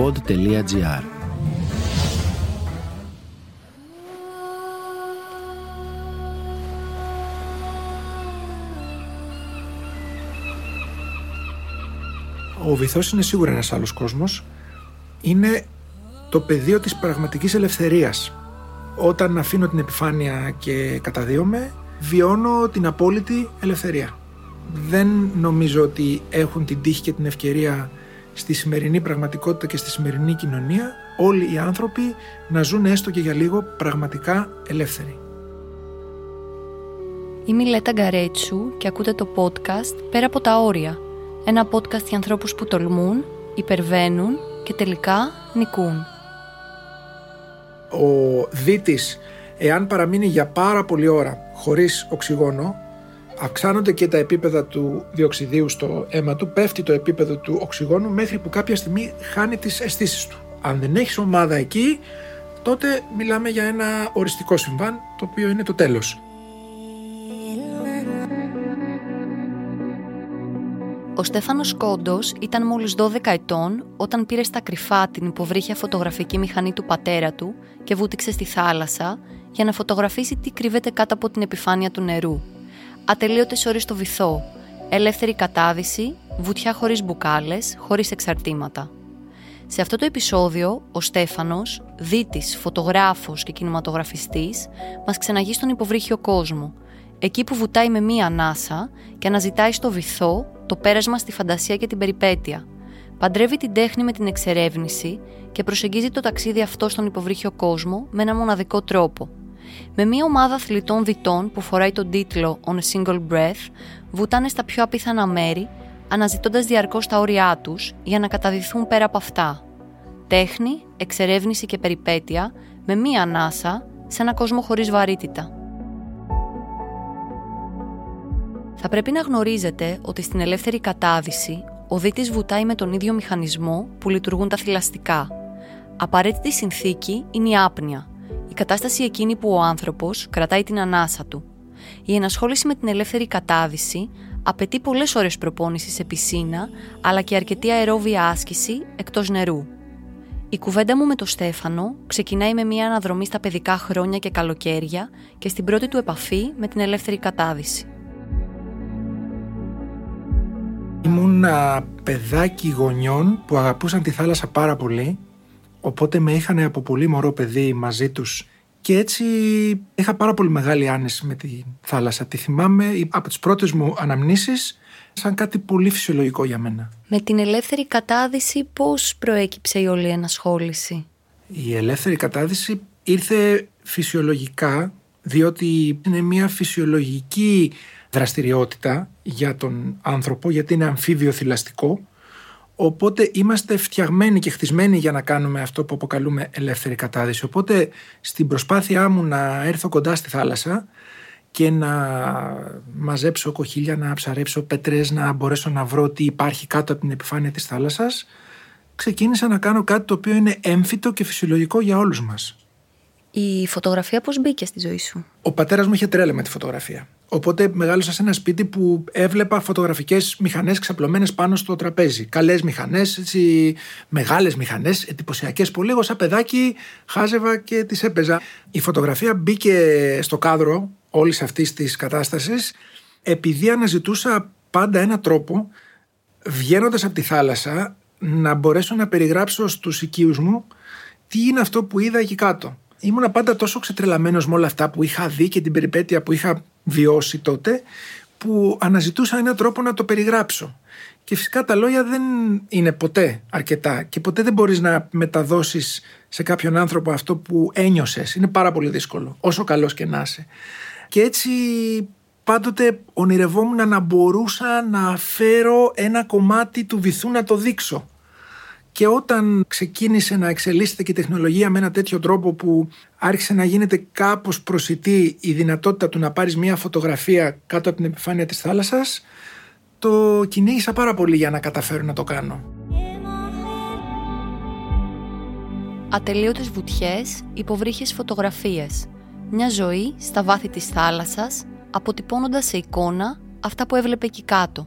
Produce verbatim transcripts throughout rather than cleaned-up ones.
pod τελεία gr. Ο βυθός είναι σίγουρα ένας άλλος κόσμος. Είναι το πεδίο της πραγματικής ελευθερίας. Όταν αφήνω την επιφάνεια και καταδύομαι, βιώνω την απόλυτη ελευθερία. Δεν νομίζω ότι έχουν την τύχη και την ευκαιρία στη σημερινή πραγματικότητα και στη σημερινή κοινωνία όλοι οι άνθρωποι να ζουν έστω και για λίγο πραγματικά ελεύθεροι. Είμαι η Λέτα Γκαρέτσου και ακούτε το podcast «Πέρα από τα όρια». Ένα podcast για ανθρώπους που τολμούν, υπερβαίνουν και τελικά νικούν. Ο δίτης, εάν παραμείνει για πάρα πολλή ώρα χωρίς οξυγόνο, αυξάνονται και τα επίπεδα του διοξιδίου στο αίμα του, πέφτει το επίπεδο του οξυγόνου μέχρι που κάποια στιγμή χάνει τις αισθήσεις του. Αν δεν έχεις ομάδα εκεί, τότε μιλάμε για ένα οριστικό συμβάν, το οποίο είναι το τέλος. Ο Στέφανος Κόντος ήταν μόλις δώδεκα ετών όταν πήρε στα κρυφά την υποβρύχια φωτογραφική μηχανή του πατέρα του και βούτηξε στη θάλασσα για να φωτογραφίσει τι κρύβεται κάτω από την επιφάνεια του νερού. Ατελείωτες ώρες στο βυθό, ελεύθερη κατάδυση, βουτιά χωρίς μπουκάλες, χωρίς εξαρτήματα. Σε αυτό το επεισόδιο, ο Στέφανος, δίτης, φωτογράφος και κινηματογραφιστής, μας ξεναγεί στον υποβρύχιο κόσμο, εκεί που βουτάει με μία ανάσα και αναζητάει στο βυθό το πέρασμα στη φαντασία και την περιπέτεια. Παντρεύει την τέχνη με την εξερεύνηση και προσεγγίζει το ταξίδι αυτό στον υποβρύχιο κόσμο με ένα μοναδικό τρόπο. Με μια ομάδα αθλητών δυτών που φοράει τον τίτλο On a single breath, βουτάνε στα πιο απίθανα μέρη, αναζητώντας διαρκώς τα όρια τους για να καταδυθούν πέρα από αυτά. Τέχνη, εξερεύνηση και περιπέτεια με μία ανάσα σε ένα κόσμο χωρίς βαρύτητα. Θα πρέπει να γνωρίζετε ότι στην ελεύθερη κατάδυση ο δίτης βουτάει με τον ίδιο μηχανισμό που λειτουργούν τα θηλαστικά. Απαραίτητη συνθήκη είναι η άπνοια, η κατάσταση εκείνη που ο άνθρωπος κρατάει την ανάσα του. Η ενασχόληση με την ελεύθερη κατάδυση απαιτεί πολλές ώρες προπόνηση σε πισίνα, αλλά και αρκετή αερόβια άσκηση εκτός νερού. Η κουβέντα μου με τον Στέφανο ξεκινάει με μια αναδρομή στα παιδικά χρόνια και καλοκαίρια και στην πρώτη του επαφή με την ελεύθερη κατάδυση. Ήμουν παιδάκι γονιών που αγαπούσαν τη θάλασσα πάρα πολύ, οπότε με είχαν από πολύ μωρό παιδί μαζί τους και έτσι είχα πάρα πολύ μεγάλη άνεση με τη θάλασσα. Τη θυμάμαι από τις πρώτες μου αναμνήσεις σαν κάτι πολύ φυσιολογικό για μένα. Με την ελεύθερη κατάδυση πώς προέκυψε η όλη ενασχόληση? Η ελεύθερη κατάδυση ήρθε φυσιολογικά, διότι είναι μια φυσιολογική δραστηριότητα για τον άνθρωπο, γιατί είναι αμφίβιο θηλαστικό, οπότε είμαστε φτιαγμένοι και χτισμένοι για να κάνουμε αυτό που αποκαλούμε ελεύθερη κατάδυση. Οπότε στην προσπάθειά μου να έρθω κοντά στη θάλασσα και να μαζέψω κοχύλια, να ψαρέψω πέτρες, να μπορέσω να βρω τι υπάρχει κάτω από την επιφάνεια της θάλασσας, ξεκίνησα να κάνω κάτι το οποίο είναι έμφυτο και φυσιολογικό για όλους μας. Η φωτογραφία πώς μπήκε στη ζωή σου? Ο πατέρας μου είχε τρέλα με τη φωτογραφία. Οπότε μεγάλωσα σε ένα σπίτι που έβλεπα φωτογραφικές μηχανές ξαπλωμένες πάνω στο τραπέζι. Καλές μηχανές, έτσι, μεγάλες μηχανές, εντυπωσιακές πολύ. Εγώ σαν παιδάκι χάζευα και τις έπαιζα. Η φωτογραφία μπήκε στο κάδρο όλης αυτής της κατάστασης επειδή αναζητούσα πάντα έναν τρόπο, βγαίνοντας από τη θάλασσα, να μπορέσω να περιγράψω στους οικείους μου τι είναι αυτό που είδα εκεί κάτω. Ήμουνα πάντα τόσο ξετρελαμένος με όλα αυτά που είχα δει και την περιπέτεια που είχα βιώσει τότε, που αναζητούσα έναν τρόπο να το περιγράψω. Και φυσικά τα λόγια δεν είναι ποτέ αρκετά και ποτέ δεν μπορείς να μεταδώσεις σε κάποιον άνθρωπο αυτό που ένιωσες. Είναι πάρα πολύ δύσκολο, όσο καλός και να είσαι. Και έτσι πάντοτε ονειρευόμουν να μπορούσα να φέρω ένα κομμάτι του βυθού να το δείξω. Και όταν ξεκίνησε να εξελίσσεται και η τεχνολογία με ένα τέτοιο τρόπο που άρχισε να γίνεται κάπως προσιτή η δυνατότητα του να πάρεις μια φωτογραφία κάτω από την επιφάνεια της θάλασσας, το κυνήγησα πάρα πολύ για να καταφέρω να το κάνω. Ατελείωτες βουτιές, υποβρύχιες φωτογραφίες. Μια ζωή στα βάθη της θάλασσας, αποτυπώνοντας σε εικόνα αυτά που έβλεπε εκεί κάτω.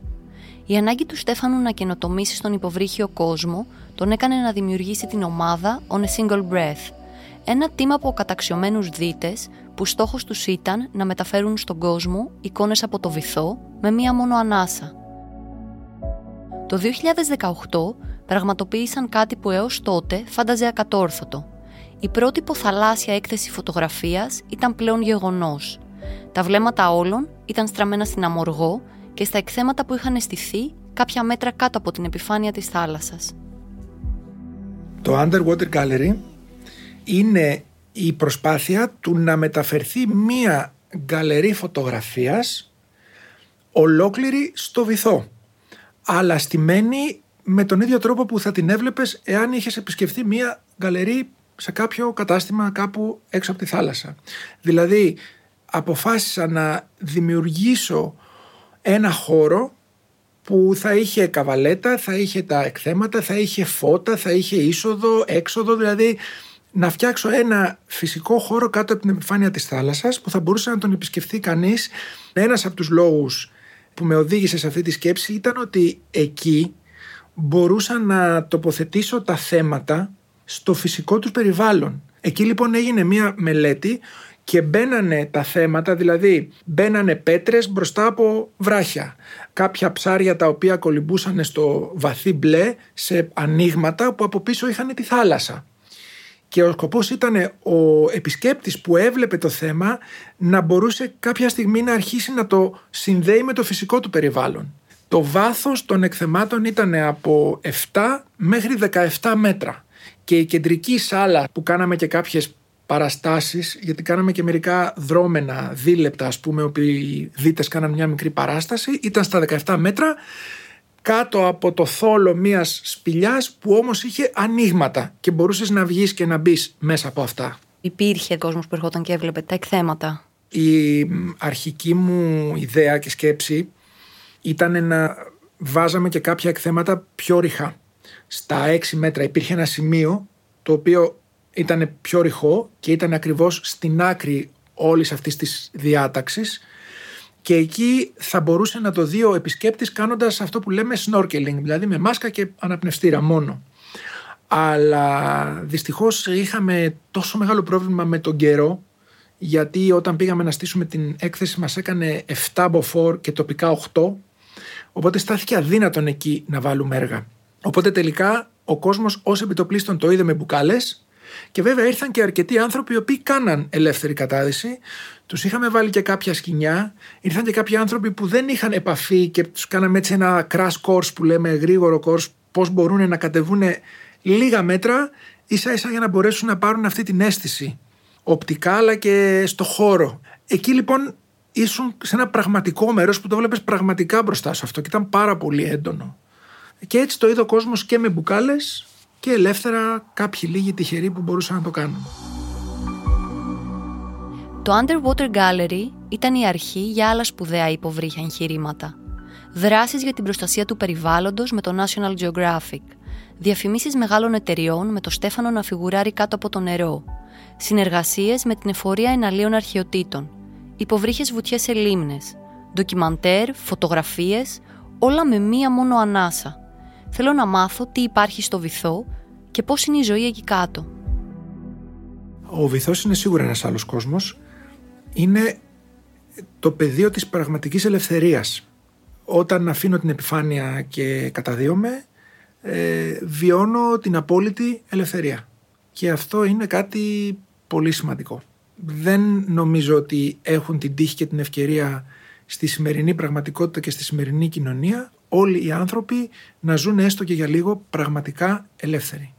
Η ανάγκη του Στέφανου να καινοτομήσει στον υποβρύχιο κόσμο τον έκανε να δημιουργήσει την ομάδα On a Single Breath, ένα team από καταξιωμένους δίτες που στόχος τους ήταν να μεταφέρουν στον κόσμο εικόνες από το βυθό με μία μόνο ανάσα. Το δύο χιλιάδες δεκαοκτώ πραγματοποίησαν κάτι που έως τότε φάνταζε ακατόρθωτο. Η πρώτη υποθαλάσσια έκθεση φωτογραφίας ήταν πλέον γεγονός. Τα βλέμματα όλων ήταν στραμμένα στην Αμοργό και στα εκθέματα που είχαν αισθηθεί κάποια μέτρα κάτω από την επιφάνεια της θάλασσας. Το Underwater Gallery είναι η προσπάθεια του να μεταφερθεί μία γκαλερί φωτογραφίας ολόκληρη στο βυθό, αλλά στημένη με τον ίδιο τρόπο που θα την έβλεπες εάν είχες επισκεφθεί μία γκαλερί σε κάποιο κατάστημα κάπου έξω από τη θάλασσα. Δηλαδή, αποφάσισα να δημιουργήσω ένα χώρο που θα είχε καβαλέτα, θα είχε τα εκθέματα, θα είχε φώτα, θα είχε είσοδο, έξοδο, δηλαδή να φτιάξω ένα φυσικό χώρο κάτω από την επιφάνεια της θάλασσας που θα μπορούσε να τον επισκεφθεί κανείς. Ένας από τους λόγους που με οδήγησε σε αυτή τη σκέψη ήταν ότι εκεί μπορούσα να τοποθετήσω τα θέματα στο φυσικό τους περιβάλλον. Εκεί λοιπόν έγινε μία μελέτη και μπαίνανε τα θέματα, δηλαδή μπαίνανε πέτρες μπροστά από βράχια. Κάποια ψάρια τα οποία κολυμπούσαν στο βαθύ μπλε σε ανοίγματα που από πίσω είχαν τη θάλασσα. Και ο σκοπός ήταν ο επισκέπτης που έβλεπε το θέμα να μπορούσε κάποια στιγμή να αρχίσει να το συνδέει με το φυσικό του περιβάλλον. Το βάθος των εκθεμάτων ήταν από εφτά μέχρι δεκαεφτά μέτρα. Και η κεντρική σάλα που κάναμε και κάποιες παραστάσεις, γιατί κάναμε και μερικά δρόμενα δίλεπτα, ας πούμε, όπου οι δίτες κάναν μια μικρή παράσταση, ήταν στα δεκαεφτά μέτρα, κάτω από το θόλο μιας σπηλιάς που όμως είχε ανοίγματα και μπορούσες να βγεις και να μπεις μέσα από αυτά. Υπήρχε κόσμος που ερχόταν και έβλεπε τα εκθέματα. Η αρχική μου ιδέα και σκέψη ήταν να βάζαμε και κάποια εκθέματα πιο ρηχά. Στα έξι μέτρα υπήρχε ένα σημείο το οποίο ήταν πιο ρηχό και ήταν ακριβώς στην άκρη όλης αυτής της διάταξης και εκεί θα μπορούσε να το δει ο επισκέπτης κάνοντας αυτό που λέμε snorkeling, δηλαδή με μάσκα και αναπνευστήρα μόνο. Αλλά δυστυχώς είχαμε τόσο μεγάλο πρόβλημα με τον καιρό, γιατί όταν πήγαμε να στήσουμε την έκθεση μας έκανε εφτά μποφόρ και τοπικά οκτώ, οπότε στάθηκε αδύνατον εκεί να βάλουμε έργα. Οπότε τελικά ο κόσμος ως επιτοπλίστων το είδε με μπουκάλες και βέβαια ήρθαν και αρκετοί άνθρωποι οι οποίοι κάναν ελεύθερη κατάδυση. Τους είχαμε βάλει και κάποια σκηνιά, ήρθαν και κάποιοι άνθρωποι που δεν είχαν επαφή και τους κάναμε έτσι ένα crash course που λέμε, γρήγορο course, πώς μπορούν να κατεβούν λίγα μέτρα ίσα ίσα για να μπορέσουν να πάρουν αυτή την αίσθηση οπτικά αλλά και στο χώρο. Εκεί λοιπόν ήσουν σε ένα πραγματικό μέρος που το βλέπεις πραγματικά μπροστά σου αυτό και ήταν πάρα πολύ έντονο. Και έτσι το είδε ο κόσμος και με μπουκάλες και ελεύθερα κάποιοι λίγοι τυχεροί που μπορούσαν να το κάνουν. Το Underwater Gallery ήταν η αρχή για άλλα σπουδαία υποβρύχια εγχειρήματα. Δράσεις για την προστασία του περιβάλλοντος με το National Geographic. Διαφημίσεις μεγάλων εταιριών με το Στέφανο να φιγουράρει κάτω από το νερό. Συνεργασίες με την Εφορία Εναλίων Αρχαιοτήτων. Υποβρύχες βουτιές σε λίμνες. Ντοκιμαντέρ, φωτογραφίες, όλα με μία μόνο ανάσα. Θέλω να μάθω τι υπάρχει στο βυθό και πώς είναι η ζωή εκεί κάτω. Ο βυθός είναι σίγουρα ένας άλλος κόσμος. Είναι το πεδίο της πραγματικής ελευθερίας. Όταν αφήνω την επιφάνεια και καταδύομαι, ε, βιώνω την απόλυτη ελευθερία. Και αυτό είναι κάτι πολύ σημαντικό. Δεν νομίζω ότι έχουν την τύχη και την ευκαιρία στη σημερινή πραγματικότητα και στη σημερινή κοινωνία όλοι οι άνθρωποι να ζουν έστω και για λίγο πραγματικά ελεύθεροι.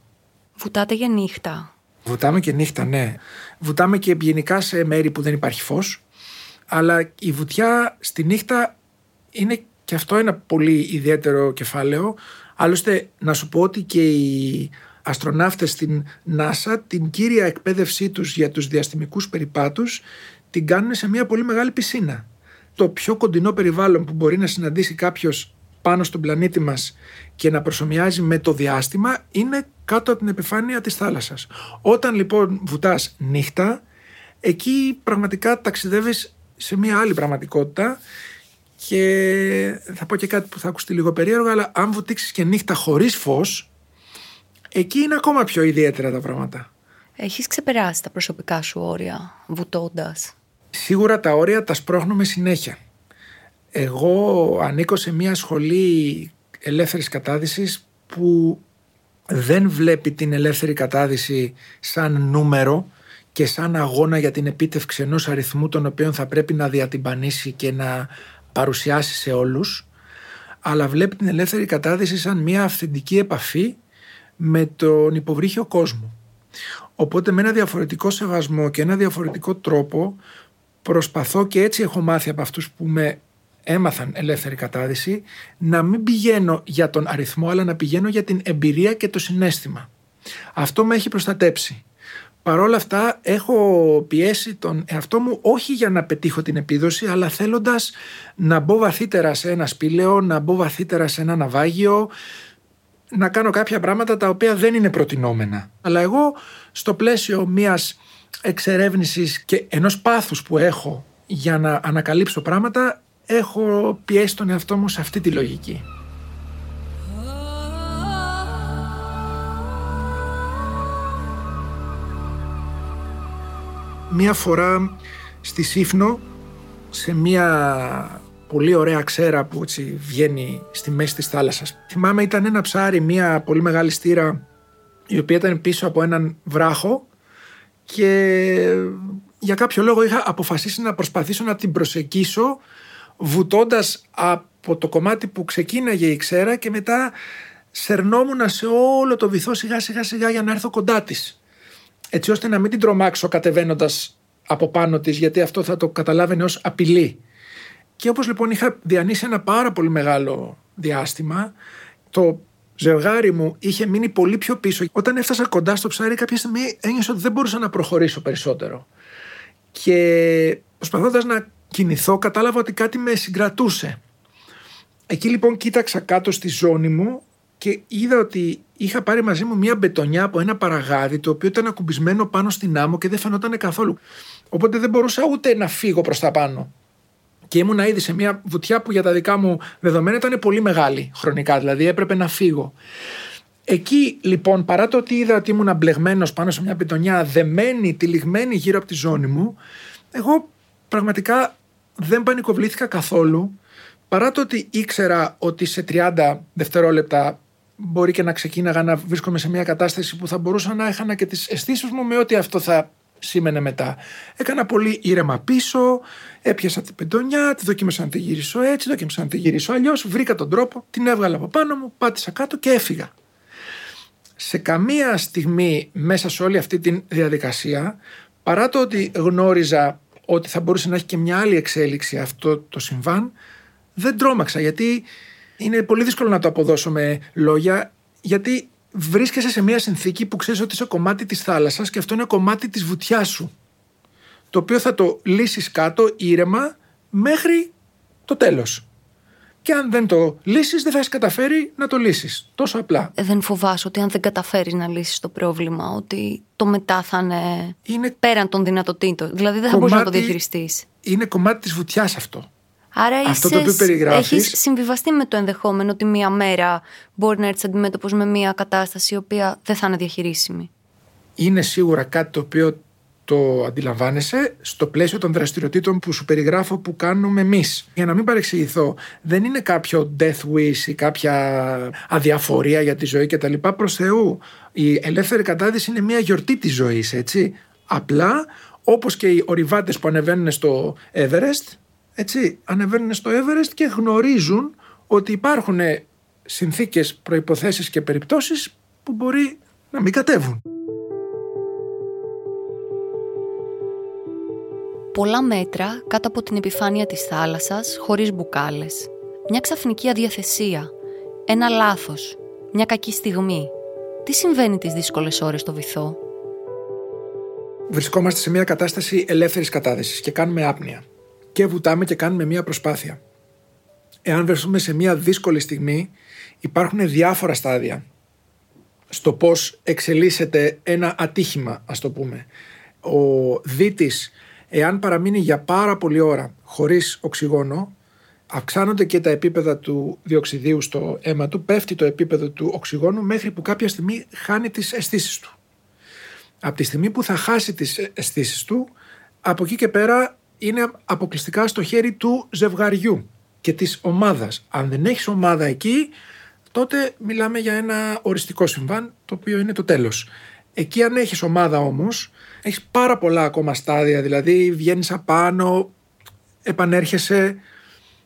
Βουτάτε για νύχτα. Βουτάμε και νύχτα, ναι. Βουτάμε και γενικά σε μέρη που δεν υπάρχει φως, αλλά η βουτιά στη νύχτα είναι και αυτό ένα πολύ ιδιαίτερο κεφάλαιο. Άλλωστε να σου πω ότι και οι αστροναύτες στην NASA την κύρια εκπαίδευσή τους για τους διαστημικούς περιπάτους την κάνουν σε μια πολύ μεγάλη πισίνα. Το πιο κοντινό περιβάλλον που μπορεί να συναντήσει κάποιος πάνω στον πλανήτη μας και να προσομοιάζει με το διάστημα είναι κάτω από την επιφάνεια της θάλασσας. Όταν λοιπόν βουτάς νύχτα, εκεί πραγματικά ταξιδεύεις σε μια άλλη πραγματικότητα Και θα πω και κάτι που θα ακουστεί λίγο περίεργο, αλλά αν βουτήξεις και νύχτα χωρίς φως, εκεί είναι ακόμα πιο ιδιαίτερα τα πράγματα. Έχεις ξεπεράσει τα προσωπικά σου όρια βουτώντας? Σίγουρα τα όρια τα σπρώχνουμε συνέχεια. Εγώ ανήκω σε μια σχολή ελεύθερης κατάδυσης που δεν βλέπει την ελεύθερη κατάδυση σαν νούμερο και σαν αγώνα για την επίτευξη ενός αριθμού τον οποίο θα πρέπει να διατυμπανίσει και να παρουσιάσει σε όλους, αλλά βλέπει την ελεύθερη κατάδυση σαν μια αυθεντική επαφή με τον υποβρύχιο κόσμο. Οπότε με ένα διαφορετικό σεβασμό και ένα διαφορετικό τρόπο προσπαθώ, και έτσι έχω μάθει από αυτούς που με έμαθαν ελεύθερη κατάδυση, να μην πηγαίνω για τον αριθμό, αλλά να πηγαίνω για την εμπειρία και το συναίσθημα. Αυτό με έχει προστατέψει. Παρ' όλα αυτά έχω πιέσει τον εαυτό μου όχι για να πετύχω την επίδοση, αλλά θέλοντας να μπω βαθύτερα σε ένα σπήλαιο, να μπω βαθύτερα σε ένα ναυάγιο, να κάνω κάποια πράγματα τα οποία δεν είναι προτινόμενα. Αλλά εγώ στο πλαίσιο μιας εξερεύνησης και ενός πάθους που έχω για να ανακαλύψω πράγματα, έχω πιέσει τον εαυτό μου σε αυτή τη λογική. Μία φορά στη Σύφνο, σε μία πολύ ωραία ξέρα που έτσι βγαίνει στη μέση της θάλασσας. Θυμάμαι ήταν ένα ψάρι, μία πολύ μεγάλη στήρα, η οποία ήταν πίσω από έναν βράχο, και για κάποιο λόγο είχα αποφασίσει να προσπαθήσω να την προσεγγίσω βουτώντας από το κομμάτι που ξεκίναγε η ξέρα, και μετά σερνόμουν σε όλο το βυθό σιγά σιγά σιγά για να έρθω κοντά της, έτσι ώστε να μην την τρομάξω κατεβαίνοντας από πάνω της, γιατί αυτό θα το καταλάβαινε ως απειλή. Και όπως λοιπόν είχα διανύσει ένα πάρα πολύ μεγάλο διάστημα, το ζευγάρι μου είχε μείνει πολύ πιο πίσω. Όταν έφτασα κοντά στο ψάρι, κάποια στιγμή ένιωσα ότι δεν μπορούσα να προχωρήσω περισσότερο. Και προσπαθώντας να κινηθώ, κατάλαβα ότι κάτι με συγκρατούσε. Εκεί λοιπόν κοίταξα κάτω στη ζώνη μου και είδα ότι είχα πάρει μαζί μου μια μπετονιά από ένα παραγάδι, το οποίο ήταν ακουμπισμένο πάνω στην άμμο και δεν φαινόταν καθόλου. Οπότε δεν μπορούσα ούτε να φύγω προς τα πάνω. Και ήμουνα ήδη σε μια βουτιά που για τα δικά μου δεδομένα ήταν πολύ μεγάλη χρονικά, δηλαδή έπρεπε να φύγω. Εκεί λοιπόν, παρά το ότι είδα ότι ήμουνα μπλεγμένος πάνω σε μια μπετονιά, δεμένη, τυλιγμένη γύρω από τη ζώνη μου, εγώ πραγματικά δεν πανικοβλήθηκα καθόλου, παρά το ότι ήξερα ότι σε τριάντα δευτερόλεπτα μπορεί και να ξεκίναγα να βρίσκομαι σε μια κατάσταση που θα μπορούσα να έχανα και τις αισθήσεις μου με ό,τι αυτό θα σήμαινε μετά. Έκανα πολύ ήρεμα πίσω, έπιασα την πεντονιά, τη δοκίμασα να τη γυρίσω έτσι, δοκίμασα να τη γυρίσω αλλιώς, βρήκα τον τρόπο, την έβγαλα από πάνω μου, πάτησα κάτω και έφυγα. Σε καμία στιγμή μέσα σε όλη αυτή τη διαδικασία, παρά το ότι γνώριζα ότι θα μπορούσε να έχει και μια άλλη εξέλιξη αυτό το συμβάν, δεν τρόμαξα, γιατί είναι πολύ δύσκολο να το αποδώσω με λόγια, γιατί βρίσκεσαι σε μια συνθήκη που ξέρεις ότι είσαι κομμάτι της θάλασσας και αυτό είναι κομμάτι της βουτιάς σου, το οποίο θα το λύσεις κάτω ήρεμα μέχρι το τέλος. Και αν δεν το λύσεις, δεν θα έχεις καταφέρει να το λύσεις. Τόσο απλά. Δεν φοβάσαι ότι αν δεν καταφέρεις να λύσεις το πρόβλημα, ότι το μετά θα είναι, είναι πέραν των δυνατοτήτων? Δηλαδή δεν θα μπορείς να το διαχειριστείς. Είναι κομμάτι της βουτιάς αυτό. Άρα αυτό το οποίο περιγράφεις, έχεις συμβιβαστεί με το ενδεχόμενο ότι μία μέρα μπορεί να έρθεις αντιμέτωπος με μία κατάσταση η οποία δεν θα είναι διαχειρίσιμη. Είναι σίγουρα κάτι το οποίο το αντιλαμβάνεσαι στο πλαίσιο των δραστηριοτήτων που σου περιγράφω που κάνουμε εμείς. Για να μην παρεξηγηθώ, δεν είναι κάποιο death wish ή κάποια αδιαφορία για τη ζωή κτλ. Προς Θεού, η ελεύθερη κατάδυση είναι μια γιορτή της ζωής, έτσι. Απλά, όπως και οι ορειβάτες που ανεβαίνουν στο Everest, έτσι, ανεβαίνουν στο Everest και γνωρίζουν ότι υπάρχουν συνθήκες, προϋποθέσεις και περιπτώσεις που μπορεί να μην κατέβουν. Πολλά μέτρα κάτω από την επιφάνεια της θάλασσας, χωρίς μπουκάλες. Μια ξαφνική αδιαθεσία. Ένα λάθος. Μια κακή στιγμή. Τι συμβαίνει τις δύσκολες ώρες στο βυθό? Βρισκόμαστε σε μια κατάσταση ελεύθερης κατάδυσης και κάνουμε άπνοια. Και βουτάμε και κάνουμε μια προσπάθεια. Εάν βρεθούμε σε μια δύσκολη στιγμή, υπάρχουν διάφορα στάδια στο πώς εξελίσσεται ένα ατύχημα, ας το πούμε. Ο δίτης, εάν παραμείνει για πάρα πολλή ώρα χωρίς οξυγόνο, αυξάνονται και τα επίπεδα του διοξιδίου στο αίμα του, πέφτει το επίπεδο του οξυγόνου μέχρι που κάποια στιγμή χάνει τις αισθήσεις του. Από τη στιγμή που θα χάσει τις αισθήσεις του, από εκεί και πέρα είναι αποκλειστικά στο χέρι του ζευγαριού και της ομάδας. Αν δεν έχεις ομάδα εκεί, τότε μιλάμε για ένα οριστικό συμβάν, το οποίο είναι το τέλος. Εκεί αν έχεις ομάδα όμως, έχεις πάρα πολλά ακόμα στάδια, δηλαδή βγαίνεις απάνω, επανέρχεσαι,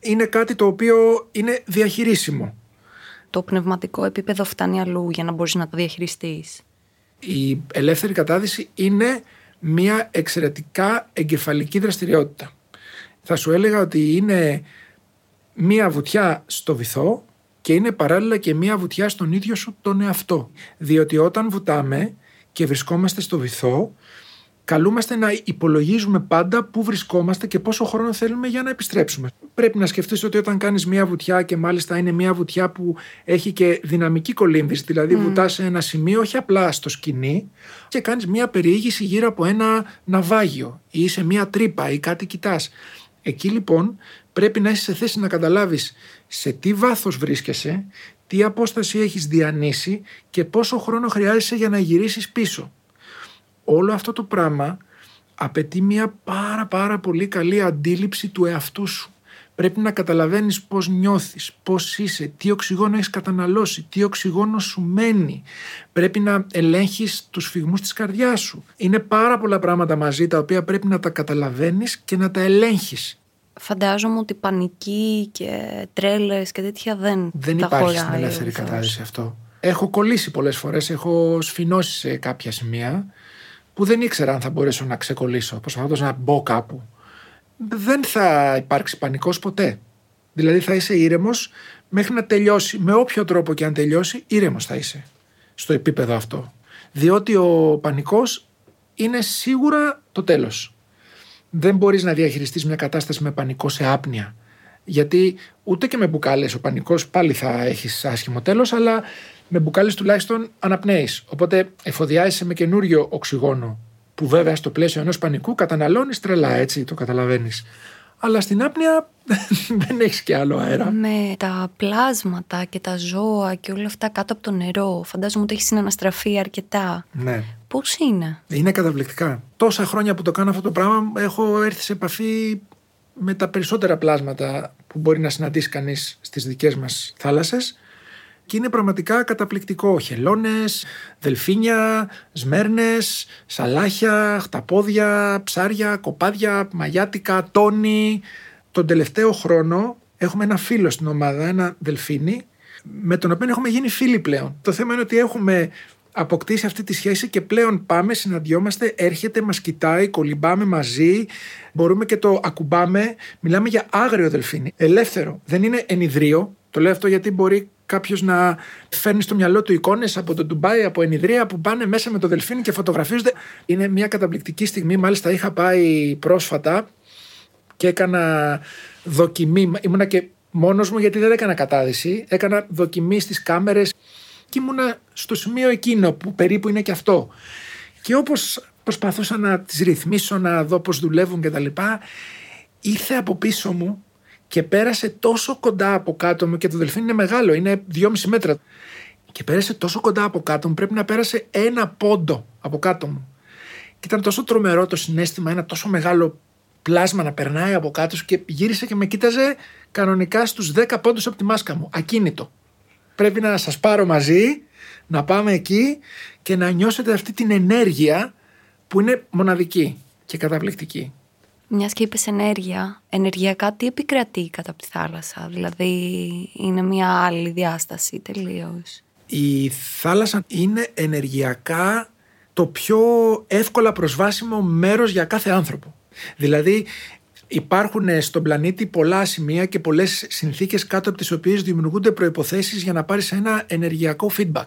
είναι κάτι το οποίο είναι διαχειρίσιμο. Το πνευματικό επίπεδο φτάνει αλλού για να μπορείς να το διαχειριστείς. Η ελεύθερη κατάδυση είναι μια εξαιρετικά εγκεφαλική δραστηριότητα. Θα σου έλεγα ότι είναι μια βουτιά στο βυθό και είναι παράλληλα και μια βουτιά στον ίδιο σου τον εαυτό. Διότι όταν βουτάμε και βρισκόμαστε στο βυθό, καλούμαστε να υπολογίζουμε πάντα πού βρισκόμαστε και πόσο χρόνο θέλουμε για να επιστρέψουμε. Πρέπει να σκεφτείς ότι όταν κάνεις μια βουτιά, και μάλιστα είναι μια βουτιά που έχει και δυναμική κολύμβηση, δηλαδή mm. βουτάς σε ένα σημείο, όχι απλά στο σκηνή, και κάνεις μια περιήγηση γύρω από ένα ναυάγιο ή σε μια τρύπα ή κάτι κοιτάς. Εκεί λοιπόν πρέπει να είσαι σε θέση να καταλάβεις σε τι βάθος βρίσκεσαι, τι απόσταση έχεις διανύσει και πόσο χρόνο χρειάζεσαι για να γυρίσεις πίσω. Όλο αυτό το πράγμα απαιτεί μια πάρα πάρα πολύ καλή αντίληψη του εαυτού σου. Πρέπει να καταλαβαίνεις πώς νιώθεις, πώς είσαι, τι οξυγόνο έχεις καταναλώσει, τι οξυγόνο σου μένει. Πρέπει να ελέγχεις τους φυγμούς της καρδιάς σου. Είναι πάρα πολλά πράγματα μαζί τα οποία πρέπει να τα καταλαβαίνεις και να τα ελέγχεις. Φαντάζομαι ότι πανική και τρέλες και τέτοια δεν, δεν τα χωράει. Δεν υπάρχει στην ελεύθερη κατάδυση αυτό. Έχω κολλήσει πολλές φορές, έχω σφινώσει σε κάποια σημεία που δεν ήξερα αν θα μπορέσω να ξεκολλήσω, προσπαθώντας να μπω κάπου. Δεν θα υπάρξει πανικός ποτέ. Δηλαδή θα είσαι ήρεμος μέχρι να τελειώσει, με όποιο τρόπο και αν τελειώσει, ήρεμος θα είσαι στο επίπεδο αυτό. Διότι ο πανικός είναι σίγουρα το τέλος. Δεν μπορείς να διαχειριστείς μια κατάσταση με πανικό σε άπνοια. Γιατί ούτε και με μπουκάλες ο πανικός πάλι θα έχεις άσχημο τέλος, αλλά με μπουκάλες τουλάχιστον αναπνέεις. Οπότε εφοδιάζεσαι με καινούριο οξυγόνο, που βέβαια στο πλαίσιο ενός πανικού καταναλώνεις τρελά, έτσι το καταλαβαίνεις. Αλλά στην άπνοια δεν έχεις και άλλο αέρα. Με τα πλάσματα και τα ζώα και όλα αυτά κάτω από το νερό, φαντάζομαι ότι έχει συναναστραφεί αρκετά. Ναι. Πώς είναι? Είναι καταπληκτικά. Τόσα χρόνια που το κάνω αυτό το πράγμα, έχω έρθει σε επαφή με τα περισσότερα πλάσματα που μπορεί να συναντήσει κανείς στις δικές μας θάλασσες. Και είναι πραγματικά καταπληκτικό. Χελώνες, δελφίνια, σμέρνες, σαλάχια, χταπόδια, ψάρια, κοπάδια, μαγιάτικα, τόνι. Τον τελευταίο χρόνο έχουμε ένα φίλο στην ομάδα, ένα δελφίνι, με τον οποίο έχουμε γίνει φίλοι πλέον. Το θέμα είναι ότι έχουμε αποκτήσει αυτή τη σχέση και πλέον πάμε, συναντιόμαστε, έρχεται, μας κοιτάει, κολυμπάμε μαζί, μπορούμε και το ακουμπάμε. Μιλάμε για άγριο δελφίνι, ελεύθερο. Δεν είναι ενιδρίο. Το λέω αυτό γιατί μπορεί κάποιος να φέρνει στο μυαλό του εικόνες από το Ντουμπάι, από ενιδρία που πάνε μέσα με το δελφίνι και φωτογραφίζονται. Είναι μια καταπληκτική στιγμή. Μάλιστα είχα πάει πρόσφατα και έκανα δοκιμή. Ήμουνα και μόνος μου γιατί δεν έκανα κατάδυση. Έκανα δοκιμή στις κάμερες και ήμουνα στο σημείο εκείνο που περίπου είναι και αυτό. Και όπως προσπαθούσα να τις ρυθμίσω, να δω πώς δουλεύουν κτλ., ήρθε από πίσω μου και πέρασε τόσο κοντά από κάτω μου, και το δελφίνι είναι μεγάλο, είναι δυόμιση μέτρα. Και πέρασε τόσο κοντά από κάτω μου, πρέπει να πέρασε ένα πόντο από κάτω μου. Και ήταν τόσο τρομερό το συναίσθημα, ένα τόσο μεγάλο πλάσμα να περνάει από κάτω σου, και γύρισε και με κοίταζε κανονικά στους δέκα πόντους από τη μάσκα μου, ακίνητο. Πρέπει να σας πάρω μαζί, να πάμε εκεί και να νιώσετε αυτή την ενέργεια που είναι μοναδική και καταπληκτική. Μιας και είπες ενέργεια, ενεργειακά τι επικρατεί κάτω από τη θάλασσα? Δηλαδή είναι μια άλλη διάσταση τελείως. Η θάλασσα είναι ενεργειακά το πιο εύκολα προσβάσιμο μέρος για κάθε άνθρωπο. Δηλαδή υπάρχουν στον πλανήτη πολλά σημεία και πολλές συνθήκες κάτω από τις οποίες δημιουργούνται προϋποθέσεις για να πάρεις ένα ενεργειακό feedback.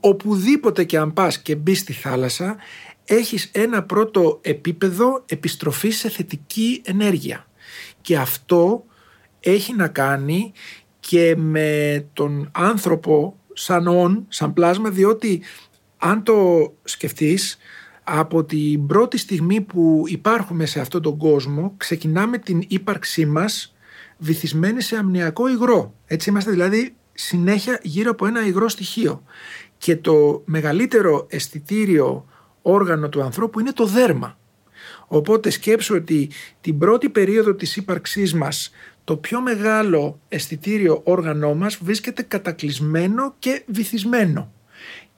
Οπουδήποτε και αν πας και μπεις στη θάλασσα, έχεις ένα πρώτο επίπεδο επιστροφής σε θετική ενέργεια. Και αυτό έχει να κάνει και με τον άνθρωπο σαν όν, σαν πλάσμα, διότι αν το σκεφτείς, από την πρώτη στιγμή που υπάρχουμε σε αυτόν τον κόσμο, ξεκινάμε την ύπαρξή μας βυθισμένοι σε αμνιακό υγρό. Έτσι είμαστε δηλαδή συνέχεια γύρω από ένα υγρό στοιχείο. Και το μεγαλύτερο αισθητήριο όργανο του ανθρώπου είναι το δέρμα. Οπότε σκέψου ότι την πρώτη περίοδο της ύπαρξής μας το πιο μεγάλο αισθητήριο όργανό μας βρίσκεται κατακλυσμένο και βυθισμένο.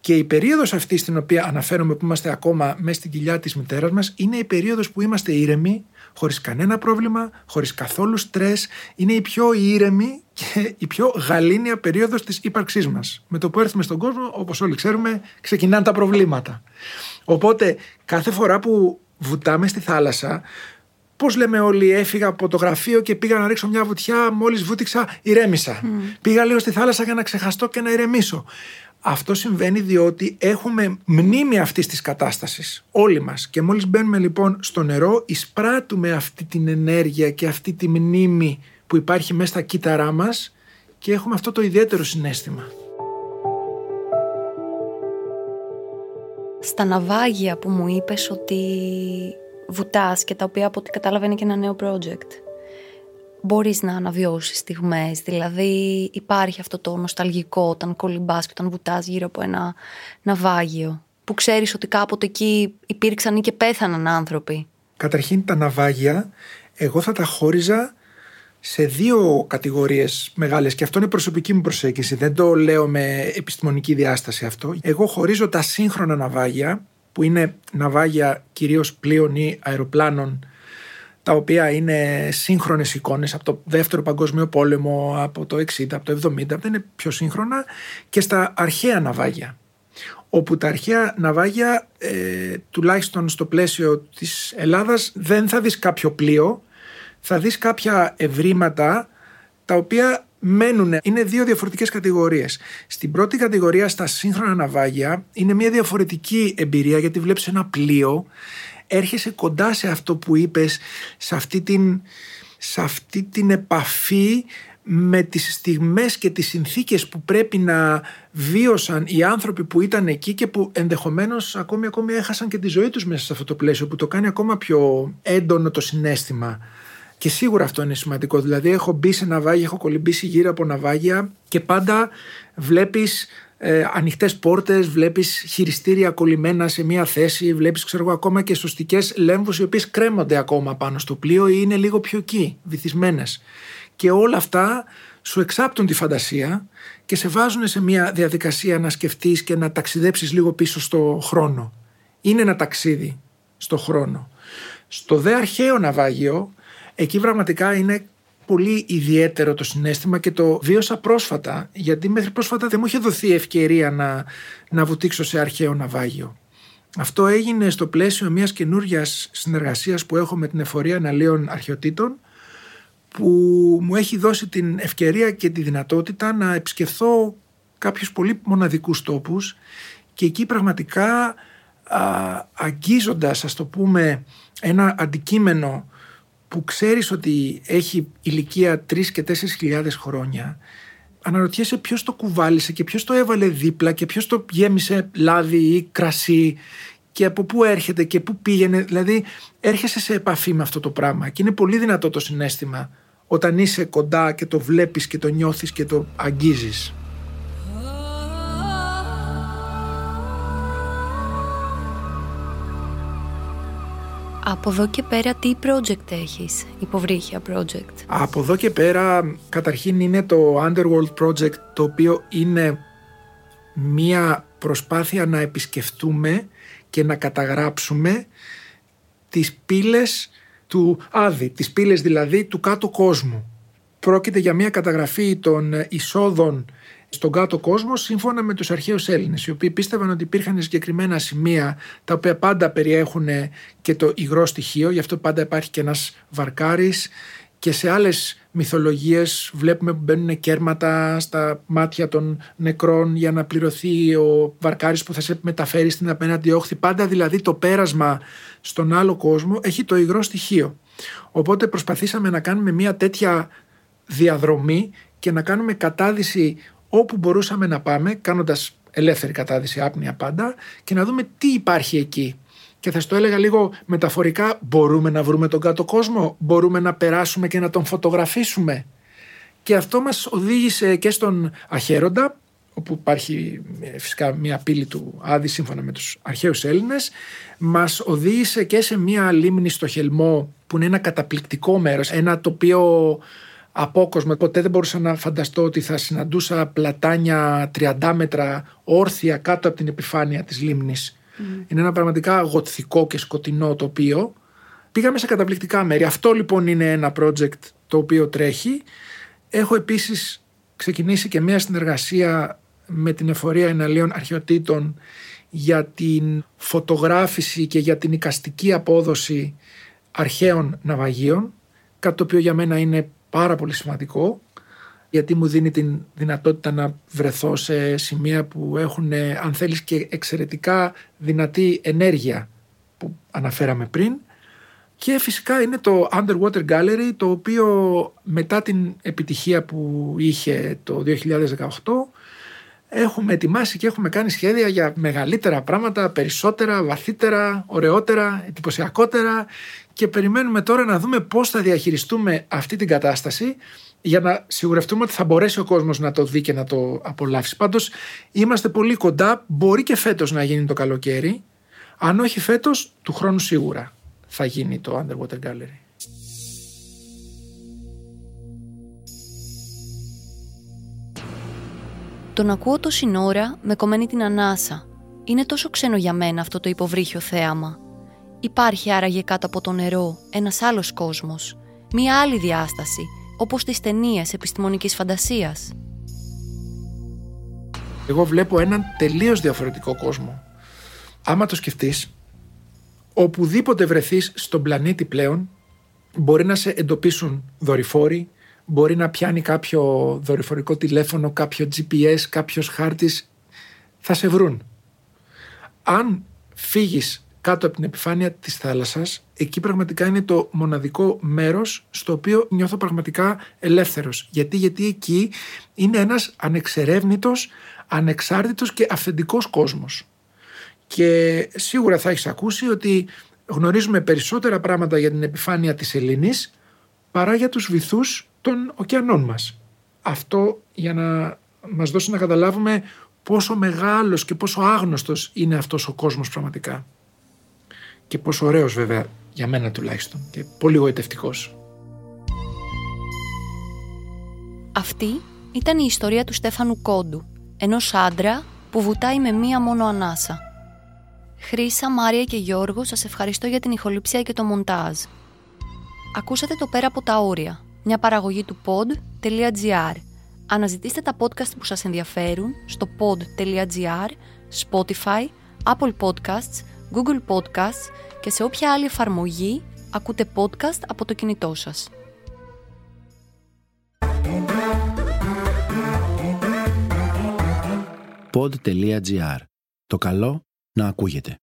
Και η περίοδος αυτή στην οποία αναφέρομαι που είμαστε ακόμα μέσα στην κοιλιά της μητέρας μας είναι η περίοδος που είμαστε ήρεμοι, χωρίς κανένα πρόβλημα, χωρίς καθόλου στρες. Είναι η πιο ήρεμη και η πιο γαλήνια περίοδος της ύπαρξής μας. Με το που έρθουμε στον κόσμο, όπως όλοι ξέρουμε, ξεκινάνε τα προβλήματα. Οπότε κάθε φορά που βουτάμε στη θάλασσα, πώς λέμε όλοι, έφυγα από το γραφείο και πήγα να ρίξω μια βουτιά, μόλις βούτυξα, ηρέμησα. Mm. Πήγα λίγο στη θάλασσα για να ξεχαστώ και να ηρεμήσω. Αυτό συμβαίνει διότι έχουμε μνήμη αυτής της κατάστασης, όλοι μας. Και μόλις μπαίνουμε λοιπόν στο νερό, εισπράττουμε αυτή την ενέργεια και αυτή τη μνήμη που υπάρχει μέσα στα κύτταρά μας και έχουμε αυτό το ιδιαίτερο συναίσθημα. Στα ναυάγια που μου είπες ότι βουτάς και τα οποία από ό,τι κατάλαβα είναι και ένα νέο project, μπορείς να αναβιώσεις στιγμές, δηλαδή υπάρχει αυτό το νοσταλγικό όταν κολυμπάς και όταν βουτάς γύρω από ένα ναυάγιο που ξέρεις ότι κάποτε εκεί υπήρξαν ή και πέθαναν άνθρωποι? Καταρχήν τα ναυάγια εγώ θα τα χώριζα σε δύο κατηγορίες μεγάλες και αυτό είναι η προσωπική μου προσέγγιση, δεν το λέω με επιστημονική διάσταση αυτό. Εγώ χωρίζω τα σύγχρονα ναυάγια που είναι ναυάγια κυρίως πλοίων ή αεροπλάνων, τα οποία είναι σύγχρονες εικόνες από το Δεύτερο Παγκόσμιο Πόλεμο, από το εξήντα, από το εβδομήντα, δεν είναι πιο σύγχρονα, και στα αρχαία ναυάγια, όπου τα αρχαία ναυάγια, ε, τουλάχιστον στο πλαίσιο της Ελλάδας, δεν θα δεις κάποιο πλοίο, θα δεις κάποια ευρήματα τα οποία μένουν. Είναι δύο διαφορετικές κατηγορίες. Στην πρώτη κατηγορία, στα σύγχρονα ναυάγια, είναι μια διαφορετική εμπειρία γιατί βλέπεις ένα πλοίο, έρχεσαι κοντά σε αυτό που είπες, σε αυτή την, σε αυτή την επαφή με τις στιγμές και τις συνθήκες που πρέπει να βίωσαν οι άνθρωποι που ήταν εκεί και που ενδεχομένως ακόμη, ακόμη έχασαν και τη ζωή τους μέσα σε αυτό το πλαίσιο, που το κάνει ακόμα πιο έντονο το συναίσθημα. Και σίγουρα αυτό είναι σημαντικό. Δηλαδή έχω μπει σε ναυάγια, έχω κολυμπήσει γύρω από ναυάγια και πάντα βλέπεις ε, ανοιχτές πόρτες, βλέπεις χειριστήρια κολλημένα σε μία θέση, βλέπεις ξέρω εγώ ακόμα και σωστικές λέμβους οι οποίες κρέμονται ακόμα πάνω στο πλοίο ή είναι λίγο πιο εκεί, βυθισμένες. Και όλα αυτά σου εξάπτουν τη φαντασία και σε βάζουν σε μία διαδικασία να σκεφτείς και να ταξιδέψεις λίγο πίσω στο χρόνο. Είναι ένα ταξίδι στο χρόνο. Στο δε αρχαίο ναυάγιο, εκεί πραγματικά είναι πολύ ιδιαίτερο το συναίσθημα και το βίωσα πρόσφατα, γιατί μέχρι πρόσφατα δεν μου είχε δοθεί ευκαιρία να, να βουτήξω σε αρχαίο ναυάγιο. Αυτό έγινε στο πλαίσιο μιας καινούριας συνεργασίας που έχω με την Εφορία Εναλίων Αρχαιοτήτων, που μου έχει δώσει την ευκαιρία και τη δυνατότητα να επισκεφθώ κάποιους πολύ μοναδικούς τόπους και εκεί πραγματικά α, αγγίζοντας, ας το πούμε, ένα αντικείμενο που ξέρεις ότι έχει ηλικία τρεις και τέσσερις χιλιάδες χρόνια, αναρωτιέσαι ποιος το κουβάλισε και ποιος το έβαλε δίπλα και ποιος το γέμισε λάδι ή κρασί και από πού έρχεται και πού πήγαινε. Δηλαδή έρχεσαι σε επαφή με αυτό το πράγμα και είναι πολύ δυνατό το συναίσθημα όταν είσαι κοντά και το βλέπεις και το νιώθεις και το αγγίζεις. Από εδώ και πέρα τι project έχεις, υποβρύχια project? Από εδώ και πέρα καταρχήν είναι το Underworld Project, το οποίο είναι μία προσπάθεια να επισκεφτούμε και να καταγράψουμε τις πύλες του Άδη, τις πύλες δηλαδή του κάτω κόσμου. Πρόκειται για μία καταγραφή των εισόδων στον κάτω κόσμο σύμφωνα με τους αρχαίους Έλληνες, οι οποίοι πίστευαν ότι υπήρχαν συγκεκριμένα σημεία τα οποία πάντα περιέχουν και το υγρό στοιχείο, γι' αυτό πάντα υπάρχει και ένας βαρκάρης, και σε άλλες μυθολογίες βλέπουμε που μπαίνουν κέρματα στα μάτια των νεκρών για να πληρωθεί ο βαρκάρης που θα σε μεταφέρει στην απέναντι όχθη. Πάντα δηλαδή το πέρασμα στον άλλο κόσμο έχει το υγρό στοιχείο. Οπότε προσπαθήσαμε να κάνουμε μια τέτοια διαδρομή και να κάνουμε κατάδυση όπου μπορούσαμε να πάμε, κάνοντας ελεύθερη κατάδυση, άπνοια πάντα, και να δούμε τι υπάρχει εκεί. και θα στο έλεγα λίγο μεταφορικά, μπορούμε να βρούμε τον κάτω κόσμο, μπορούμε να περάσουμε και να τον φωτογραφίσουμε. Και αυτό μας οδήγησε και στον Αχέροντα, όπου υπάρχει φυσικά μια πύλη του Άδη σύμφωνα με τους αρχαίους Έλληνες, μας οδήγησε και σε μια λίμνη στο Χελμό που είναι ένα καταπληκτικό μέρος, ένα τοπίο απόκοσμο. Ποτέ δεν μπορούσα να φανταστώ ότι θα συναντούσα πλατάνια τριάντα μέτρα όρθια κάτω από την επιφάνεια της λίμνης. Mm. Είναι ένα πραγματικά γοτθικό και σκοτεινό τοπίο. Πήγαμε σε καταπληκτικά μέρη. Αυτό λοιπόν είναι ένα project το οποίο τρέχει. Έχω επίσης ξεκινήσει και μια συνεργασία με την Εφορία Εναλίων Αρχαιοτήτων για την φωτογράφηση και για την εικαστική απόδοση αρχαίων ναυαγίων, κάτι το οποίο για μένα είναι πάρα πολύ σημαντικό, γιατί μου δίνει την δυνατότητα να βρεθώ σε σημεία που έχουν, αν θέλεις, και εξαιρετικά δυνατή ενέργεια που αναφέραμε πριν. Και φυσικά είναι το Underwater Gallery, το οποίο μετά την επιτυχία που είχε το δύο χιλιάδες δεκαοκτώ έχουμε ετοιμάσει και έχουμε κάνει σχέδια για μεγαλύτερα πράγματα, περισσότερα, βαθύτερα, ωραιότερα, εντυπωσιακότερα, και περιμένουμε τώρα να δούμε πώς θα διαχειριστούμε αυτή την κατάσταση για να σιγουρευτούμε ότι θα μπορέσει ο κόσμος να το δει και να το απολαύσει. Πάντως είμαστε πολύ κοντά, μπορεί και φέτος να γίνει το καλοκαίρι, αν όχι φέτος του χρόνου σίγουρα θα γίνει το Underwater Gallery. Τον ακούω τόση ώρα με κομμένη την ανάσα. Είναι τόσο ξένο για μένα αυτό το υποβρύχιο θέαμα. Υπάρχει άραγε κάτω από το νερό ένας άλλος κόσμος, μία άλλη διάσταση, όπως τις ταινίες επιστημονικής φαντασίας. Εγώ βλέπω έναν τελείως διαφορετικό κόσμο. Άμα το σκεφτείς, οπουδήποτε βρεθείς στον πλανήτη πλέον, μπορεί να σε εντοπίσουν δορυφόροι, μπορεί να πιάνει κάποιο δορυφορικό τηλέφωνο, κάποιο τζι πι ες, κάποιος χάρτης, θα σε βρουν. Αν φύγεις κάτω από την επιφάνεια της θάλασσας, εκεί πραγματικά είναι το μοναδικό μέρος στο οποίο νιώθω πραγματικά ελεύθερος. Γιατί, γιατί εκεί είναι ένας ανεξερεύνητος, ανεξάρτητος και αυθεντικός κόσμος. Και σίγουρα θα έχεις ακούσει ότι γνωρίζουμε περισσότερα πράγματα για την επιφάνεια της Σελήνης παρά για τους βυθούς των ωκεανών μας. Αυτό για να μας δώσει να καταλάβουμε πόσο μεγάλος και πόσο άγνωστος είναι αυτός ο κόσμος πραγματικά. Και πόσο ωραίος βέβαια, για μένα τουλάχιστον, και πολύ γοητευτικός. Αυτή ήταν η ιστορία του Στέφανου Κόντου, ενός άντρα που βουτάει με μία μόνο ανάσα. Χρύσα, Μάρια και Γιώργο, σας ευχαριστώ για την ηχοληψία και το μοντάζ. Ακούσατε το Πέρα από τα όρια, μια παραγωγή του pod τελεία gr. Αναζητήστε τα podcast που σας ενδιαφέρουν στο pod τελεία gr, Spotify, Apple Podcasts, Google Podcasts και σε όποια άλλη εφαρμογή ακούτε podcast από το κινητό σας. pod τελεία gr. Το καλό να ακούγεται.